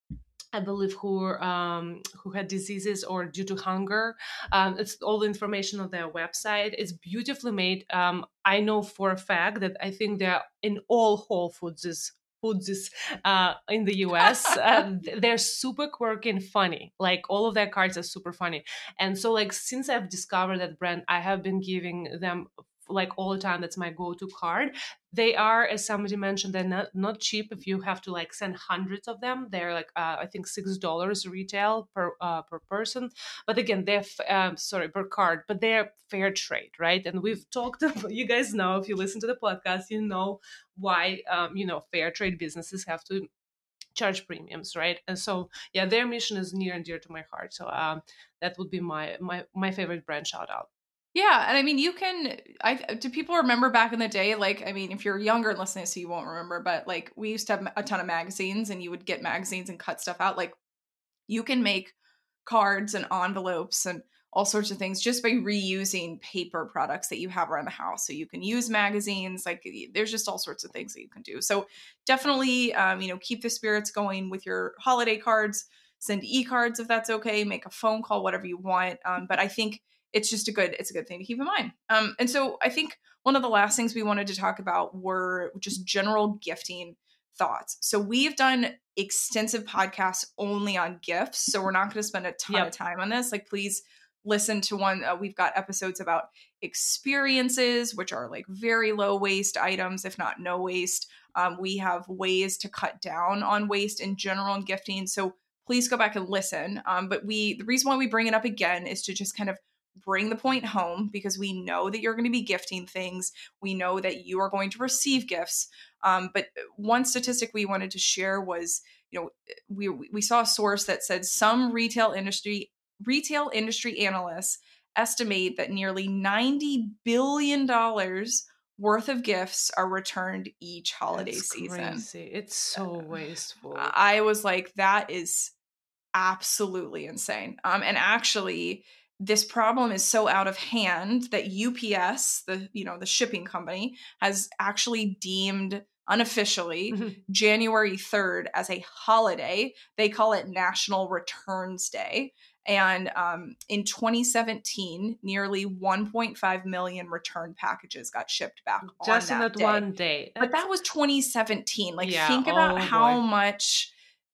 I believe who um, who had diseases or due to hunger. Um, it's all the information on their website. It's beautifully made. Um, I know for a fact that I think they're in all Whole Foods is Foods uh, in the U S. Uh, they're super quirky and funny. Like all of their cards are super funny. And so, like since I've discovered that brand, I have been giving them like all the time. That's my go-to card. They are, as somebody mentioned, they're not, not cheap. If you have to like send hundreds of them, they're like uh, I think six dollars retail per uh, per person. But again, they're f- um, sorry per card, but they're fair trade, right? And we've talked about, you guys know if you listen to the podcast, you know why um, you know fair trade businesses have to charge premiums, right? And so yeah, their mission is near and dear to my heart. So um, that would be my my my favorite brand shout out. Yeah. And I mean, you can, I, do people remember back in the day? Like, I mean, if you're younger and listening, so you won't remember, but like we used to have a ton of magazines and you would get magazines and cut stuff out. Like you can make cards and envelopes and all sorts of things just by reusing paper products that you have around the house. So you can use magazines, like there's just all sorts of things that you can do. So definitely, um, you know, keep the spirits going with your holiday cards, send e-cards if that's okay, make a phone call, whatever you want. Um, but I think It's just a good, it's a good thing to keep in mind. Um, and so I think one of the last things we wanted to talk about were just general gifting thoughts. So we've done extensive podcasts only on gifts. So we're not going to spend a ton yep. of time on this. Like, please listen to one. Uh, we've got episodes about experiences, which are like very low waste items, if not no waste. Um, we have ways to cut down on waste in general and gifting. So please go back and listen. Um, but we, the reason why we bring it up again is to just kind of bring the point home, because we know that you're going to be gifting things. We know that you are going to receive gifts. Um, but one statistic we wanted to share was, you know, we we saw a source that said some retail industry retail industry analysts estimate that nearly ninety billion dollars worth of gifts are returned each holiday That's season. Crazy. It's so wasteful. I was like, that is absolutely insane. Um, and actually, this problem is so out of hand that U P S, the you know the shipping company, has actually deemed unofficially mm-hmm. January third as a holiday. They call it National Returns Day. And um, in twenty seventeen, nearly one point five million return packages got shipped back just on that, that day. one day. But that was twenty seventeen. Like, yeah, think about oh how boy. much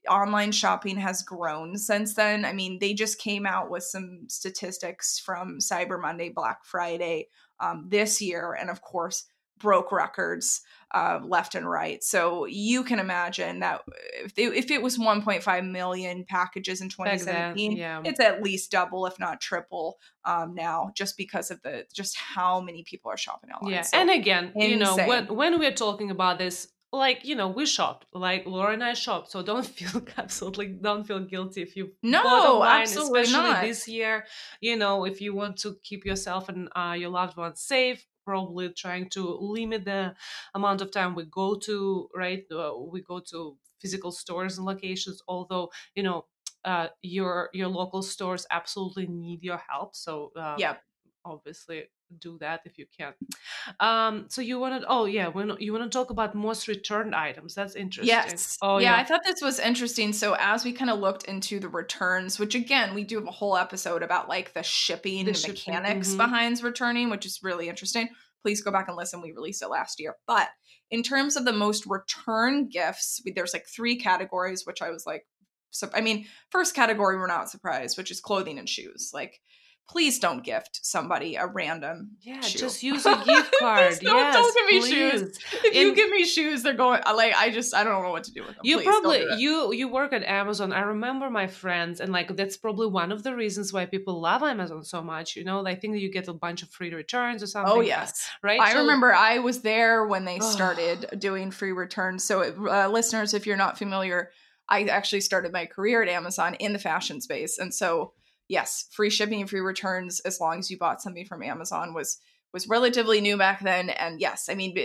online shopping has grown since then. I mean, they just came out with some statistics from Cyber Monday, Black Friday um, this year, and of course, broke records uh, left and right. So you can imagine that if, they, if it was one point five million packages in twenty seventeen, yeah. it's at least double, if not triple um, now, just because of the just how many people are shopping online. Yeah, so, and again, insane. you know, when when we're talking about this, like, you know, we shopped, like Laura and I shopped. So don't feel absolutely don't feel guilty if you no, bought online, absolutely especially not. This year, you know, if you want to keep yourself and uh, your loved ones safe, probably trying to limit the amount of time we go to, right? Uh, we go to physical stores and locations, although, you know, uh, your, your local stores absolutely need your help. So um, yeah, obviously do that if you can. Um, so you want to, oh yeah, when you want to talk about most returned items, that's interesting. Yes. Oh yeah, yeah. I thought this was interesting. So as we kind of looked into the returns, which again, we do have a whole episode about like the shipping the and shipping. mechanics mm-hmm. behind returning, which is really interesting. Please go back and listen. We released it last year. But in terms of the most return gifts, we, there's like three categories, which I was like, so, I mean, first category, we're not surprised, which is clothing and shoes. Like, please don't gift somebody a random yeah, shoe. Just use a gift card. Don't, yes, don't give me please. shoes. If In, you give me shoes, they're going, like, I just, I don't know what to do with them. You please, probably, do you you work at Amazon. I remember my friends, and like, that's probably one of the reasons why people love Amazon so much. You know, I think that you get a bunch of free returns or something. Oh, yes. Right? I so, remember I was there when they started doing free returns. So uh, listeners, if you're not familiar, I actually started my career at Amazon in the fashion space. And so yes, free shipping and free returns as long as you bought something from Amazon was was relatively new back then. And yes, I mean,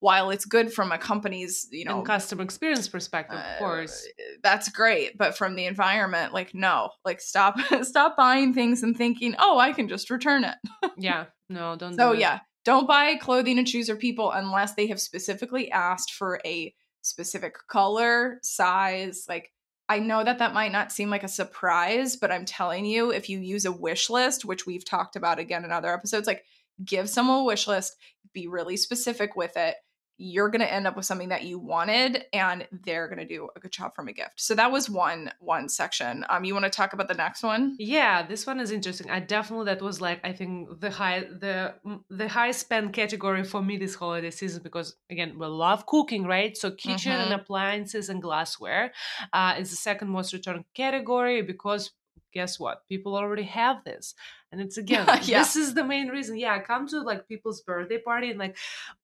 while it's good from a company's, you know, and customer experience perspective, uh, of course, that's great. But from the environment, like, no, like stop, stop buying things and thinking, oh, I can just return it. Yeah, no, don't. So do yeah, don't buy clothing and shoes or people unless they have specifically asked for a specific color, size, like. I know that that might not seem like a surprise, but I'm telling you, if you use a wish list, which we've talked about again in other episodes, like give someone a wish list, be really specific with it. You're going to end up with something that you wanted, and they're going to do a good job from a gift. So that was one, one section. Um, you want to talk about the next one? Yeah, this one is interesting. I definitely, that was like, I think the high, the, the high spend category for me this holiday season, because again, we love cooking, right? So kitchen mm-hmm. and appliances and glassware uh, is the second most returned category because guess what? People already have this. And it's again, yeah. This is the main reason. Yeah, I come to like people's birthday party and like,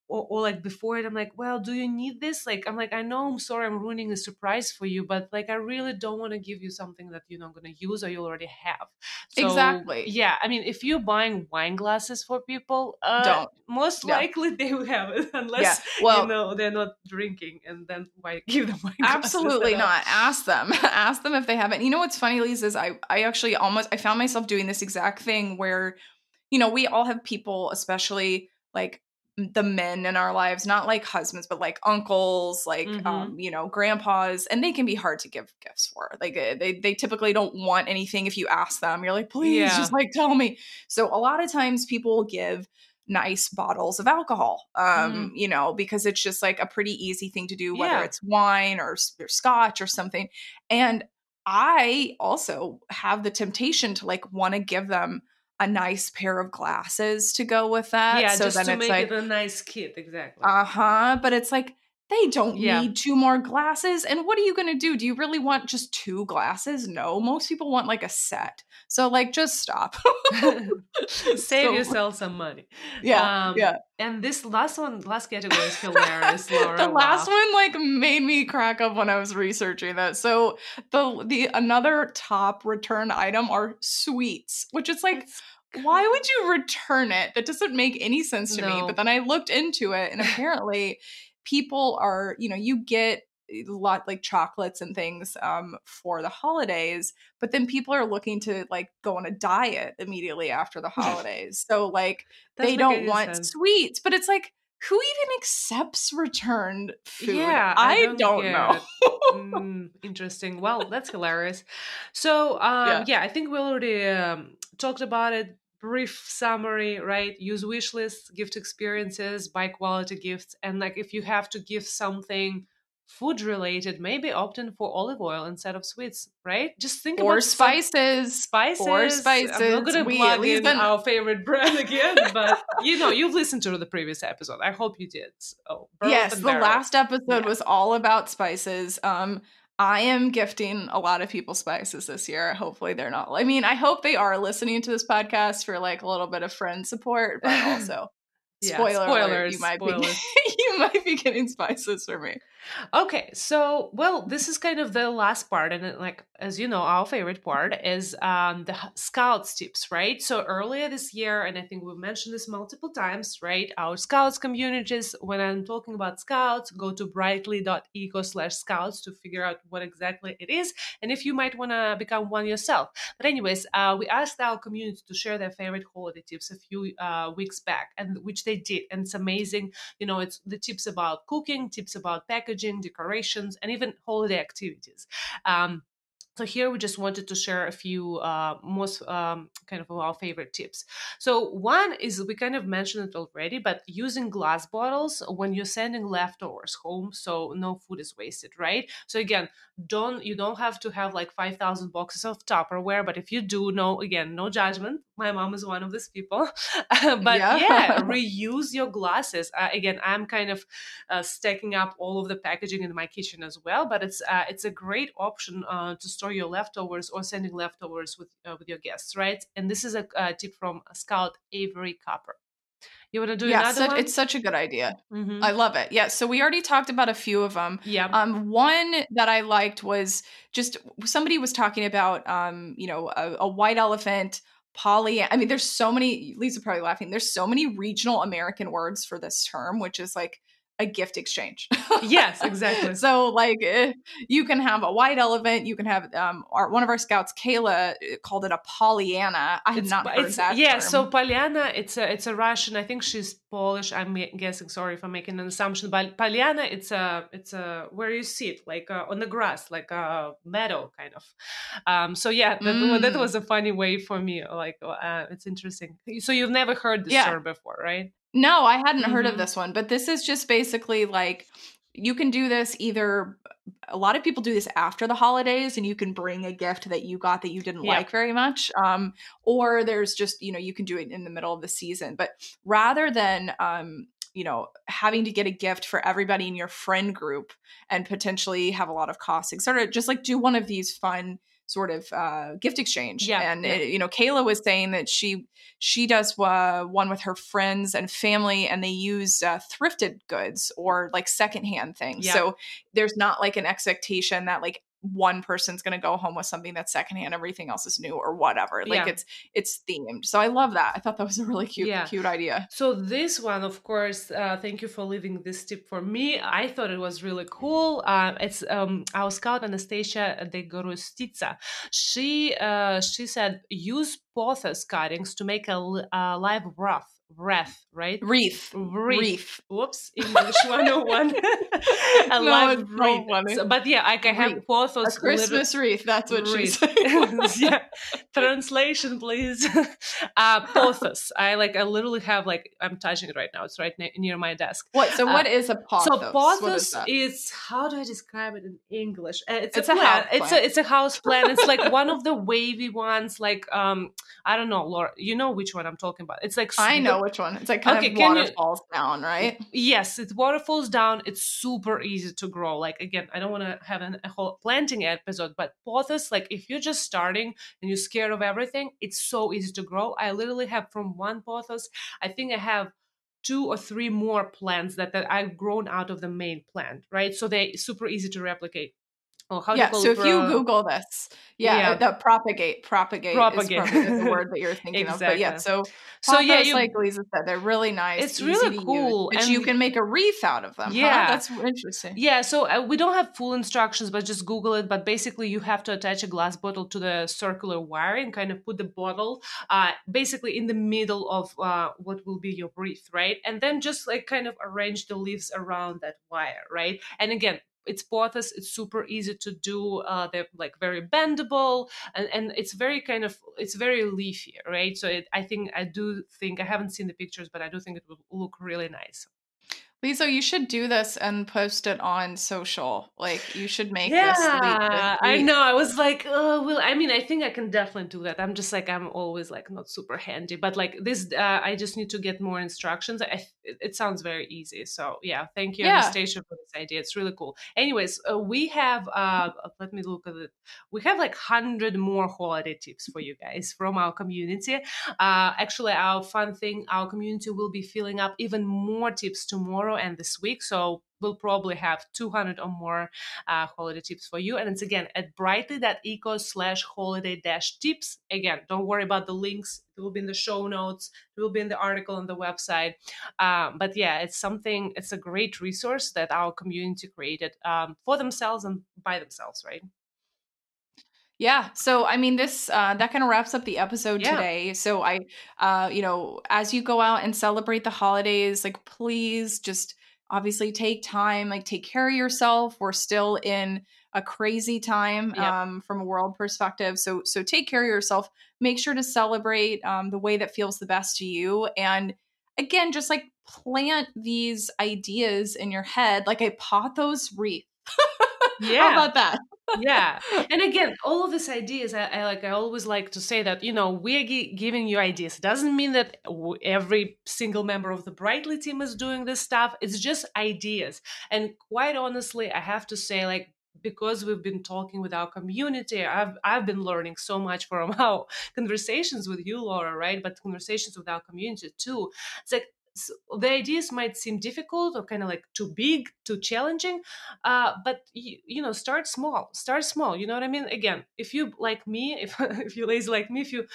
or, or like before it, I'm like, well, do you need this? Like, I'm like, I know, I'm sorry, I'm ruining the surprise for you, but like, I really don't want to give you something that you're not going to use or you already have. So, exactly. Yeah. I mean, if you're buying wine glasses for people, uh, don't. most yeah. likely they will have it unless, yeah. well, you know, they're not drinking, and then why give them wine glasses? Absolutely not. Ask them. Ask them if they have it. You know, what's funny, Liz, is I, I actually almost, I found myself doing this exact thing where, you know, we all have people, especially like the men in our lives, not like husbands, but like uncles, like, mm-hmm. um, you know, grandpas, and they can be hard to give gifts for. Like they, they typically don't want anything. If you ask them, you're like, please yeah. just like, tell me. So a lot of times people will give nice bottles of alcohol, um, mm-hmm. you know, because it's just like a pretty easy thing to do, whether yeah. it's wine or, or scotch or something. And I also have the temptation to like want to give them a nice pair of glasses to go with that. Yeah, so just then to it's make like, it a nice kit, exactly. Uh-huh, but it's like, they don't yeah. need two more glasses. And what are you going to do? Do you really want just two glasses? No, most people want like a set. So like, just stop. Save so, yourself some money. Yeah, um, yeah. And this last one, last category is hilarious, Laura. The last wow. one like made me crack up when I was researching that. So the the another top return item are sweets, which is like, it's why would you return it? That doesn't make any sense to no. me. But then I looked into it, and apparently people are, you know, you get a lot like chocolates and things um, for the holidays, but then people are looking to like go on a diet immediately after the holidays. So like they don't want sense. sweets, but it's like, who even accepts returned food? Yeah, I, I don't, don't know. mm, interesting. Well, that's hilarious. So um, yeah. yeah, I think we already um, talked about it. Brief summary, right? Use wish lists, gift experiences, buy quality gifts. And like, if you have to give something food related, maybe opt in for olive oil instead of sweets, right? Just think or about spices, spices, or spices. I'm not going to plug in been... our favorite brand again, but you know, you've listened to the previous episode. I hope you did. So, yes, the barrel. last episode yeah. was all about spices. Um, I am gifting a lot of people spices this year. Hopefully they're not. I mean, I hope they are listening to this podcast for like a little bit of friend support, but also Spoiler yeah, spoilers, you might spoilers. Be you might be getting spices for me. Okay, so well, this is kind of the last part, and it, like as you know, our favorite part is um, the Scouts tips, right? So earlier this year, and I think we've mentioned this multiple times, right? Our Scouts communities. When I'm talking about Scouts, go to brightly dot eco slash Scouts to figure out what exactly it is, and if you might want to become one yourself. But anyways, uh, we asked our community to share their favorite holiday tips a few uh, weeks back, and which they did, and it's amazing. You know, it's the tips about cooking, tips about packaging, decorations, and even holiday activities. Um, so here we just wanted to share a few uh, most um, kind of our favorite tips. So one is, we kind of mentioned it already, but using glass bottles when you're sending leftovers home, so no food is wasted, right? So again, don't you don't have to have like five thousand boxes of Tupperware, but if you do, no, again, no judgment. My mom is one of these people. But yeah. yeah, reuse your glasses. Uh, again, I'm kind of uh, stacking up all of the packaging in my kitchen as well, but it's uh, it's a great option uh, to store your leftovers or sending leftovers with uh, with your guests, right? And this is a, a tip from Scout Avery Copper. You want to do yeah, another such, one? It's such a good idea. Mm-hmm. I love it. Yeah. So we already talked about a few of them. Yeah. Um, one that I liked was just somebody was talking about, um, you know, a, a white elephant, Pollyanna. I mean, there's so many, Lisa probably laughing. There's so many regional American words for this term, which is like a gift exchange. Yes, exactly. So like you can have a white elephant. You can have um, our, one of our scouts, Kayla, called it a Pollyanna. I have not heard it's, that Yeah, term. So Pollyanna, it's a, it's a Russian. I think she's Polish. I'm guessing. Sorry if I'm making an assumption. But Pollyanna, it's a it's a where you sit, like uh, on the grass, like a meadow kind of. Um, so yeah, that, mm. that was a funny way for me. Like uh, it's interesting. So you've never heard this yeah. term before, right? No, I hadn't heard mm-hmm. of this one, but this is just basically like you can do this either. A lot of people do this after the holidays, and you can bring a gift that you got that you didn't yeah. like very much. Um, or there's just, you know, you can do it in the middle of the season, but rather than, um, you know, having to get a gift for everybody in your friend group and potentially have a lot of costing, sort of just like do one of these fun sort of uh, gift exchange. Yeah, and, yeah. It, you know, Kayla was saying that she she does uh, one with her friends and family, and they use uh, thrifted goods or like secondhand things. Yeah. So there's not like an expectation that like one person's going to go home with something that's secondhand, everything else is new or whatever. Like yeah. it's, it's themed. So I love that. I thought that was a really cute, yeah. cute idea. So this one, of course, uh, thank you for leaving this tip for me. I thought it was really cool. Um, it's, um, our scout Anastasia de Gorostitsa. She, uh, she said, use pothos cuttings to make a, a live broth. Wreath, right? Wreath. Wreath. Wreath. Whoops. English one oh one. I love no, wreath. One. So, but yeah, I can wreath. Have pothos. A Christmas little... wreath. That's what wreath. She's yeah. Translation, please. Uh, pothos. I like, I literally have like, I'm touching it right now. It's right ne- near my desk. What? So uh, what is a pothos? So pothos is, is, how do I describe it in English? Uh, it's, it's a, a house plant. It's a, it's a house plant. It's like one of the wavy ones. Like, um, I don't know, Laura, you know which one I'm talking about. It's like, I know. Which one? It's like kind okay, of waterfalls you, down, right? Yes, it waterfalls down. It's super easy to grow. Like, again, I don't want to have an, a whole planting episode, but pothos, like if you're just starting and you're scared of everything, it's so easy to grow. I literally have from one pothos, I think I have two or three more plants that, that I've grown out of the main plant, right? So they're super easy to replicate. Oh, how yeah, so if you Google this, yeah, yeah. that propagate, propagate, propagate is probably the word that you're thinking exactly. of. But yeah, so, so yeah, you, like Lisa said, they're really nice. It's really cool. Use, and you can make a wreath out of them. Yeah. Huh? That's interesting. Yeah, so uh, we don't have full instructions, but just Google it. But basically, you have to attach a glass bottle to the circular wire and kind of put the bottle uh, basically in the middle of uh, what will be your wreath, right? And then just like kind of arrange the leaves around that wire, right? And again, it's pothos. It's super easy to do. Uh, they're like very bendable, and, and it's very kind of it's very leafy, right? So it, I think I do think I haven't seen the pictures, but I do think it will look really nice. Liza, you should do this and post it on social. Like, you should make yeah, this leap. Yeah, I know. I was like, oh, well, I mean, I think I can definitely do that. I'm just like, I'm always like not super handy, but like this, uh, I just need to get more instructions. I, it, it sounds very easy. So yeah, thank you, yeah. Anastasia, for this idea. It's really cool. Anyways, uh, we have, uh, let me look at it. We have like one hundred more holiday tips for you guys from our community. Uh, actually, our fun thing, our community will be filling up even more tips tomorrow and this week, so we'll probably have two hundred or more uh, holiday tips for you. And it's again at brightly.eco slash holiday dash tips. Again, don't worry about the links. It will be in the show notes. It will be in the article on the website. Um, but yeah, it's something, it's a great resource that our community created um, for themselves and by themselves, right? Yeah. So, I mean, this, uh, that kind of wraps up the episode yeah. today. So I, uh, you know, as you go out and celebrate the holidays, like, please just obviously take time, like take care of yourself. We're still in a crazy time, yeah. um, from a world perspective. So, so take care of yourself, make sure to celebrate, um, the way that feels the best to you. And again, just like plant these ideas in your head, like a pothos wreath. Yeah. How about that? Yeah. And again, all of these ideas, I, I like, I always like to say that, you know, we're gi- giving you ideas. It doesn't mean that w- every single member of the Brightly team is doing this stuff. It's just ideas. And quite honestly, I have to say, like, because we've been talking with our community, I've I've been learning so much from our conversations with you, Laura, right? But conversations with our community too. It's like, so the ideas might seem difficult or kind of like too big, too challenging, uh, but you, you know, start small, start small. You know what I mean? Again, if you like me, if if you're lazy like me, if you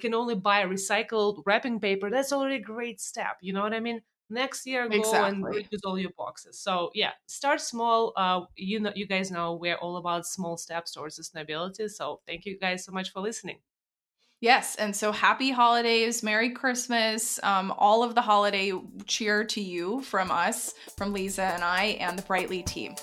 can only buy recycled wrapping paper, that's already a great step. You know what I mean? Next year, go exactly. and reuse all your boxes. So yeah, start small. Uh, you know, you guys know we're all about small steps towards sustainability. So thank you guys so much for listening. Yes. And so happy holidays, Merry Christmas, um, all of the holiday cheer to you from us, from Liza and I and the Brightly team.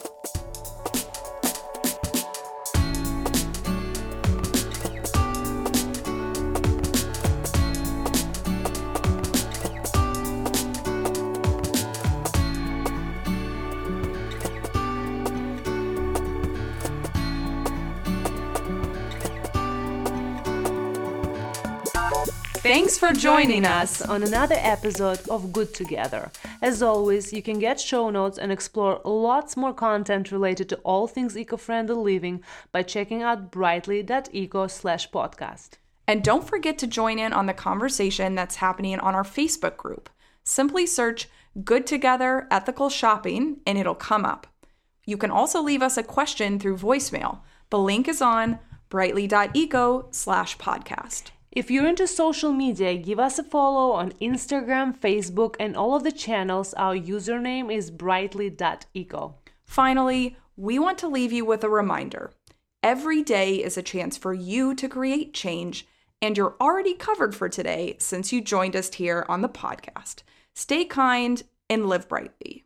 Thanks for joining us on another episode of Good Together. As always, you can get show notes and explore lots more content related to all things eco-friendly living by checking out brightly.eco slash podcast. And don't forget to join in on the conversation that's happening on our Facebook group. Simply search Good Together Ethical Shopping and it'll come up. You can also leave us a question through voicemail. The link is on brightly.eco slash podcast. If you're into social media, give us a follow on Instagram, Facebook, and all of the channels. Our username is brightly.eco. Finally, we want to leave you with a reminder. Every day is a chance for you to create change, and you're already covered for today since you joined us here on the podcast. Stay kind and live brightly.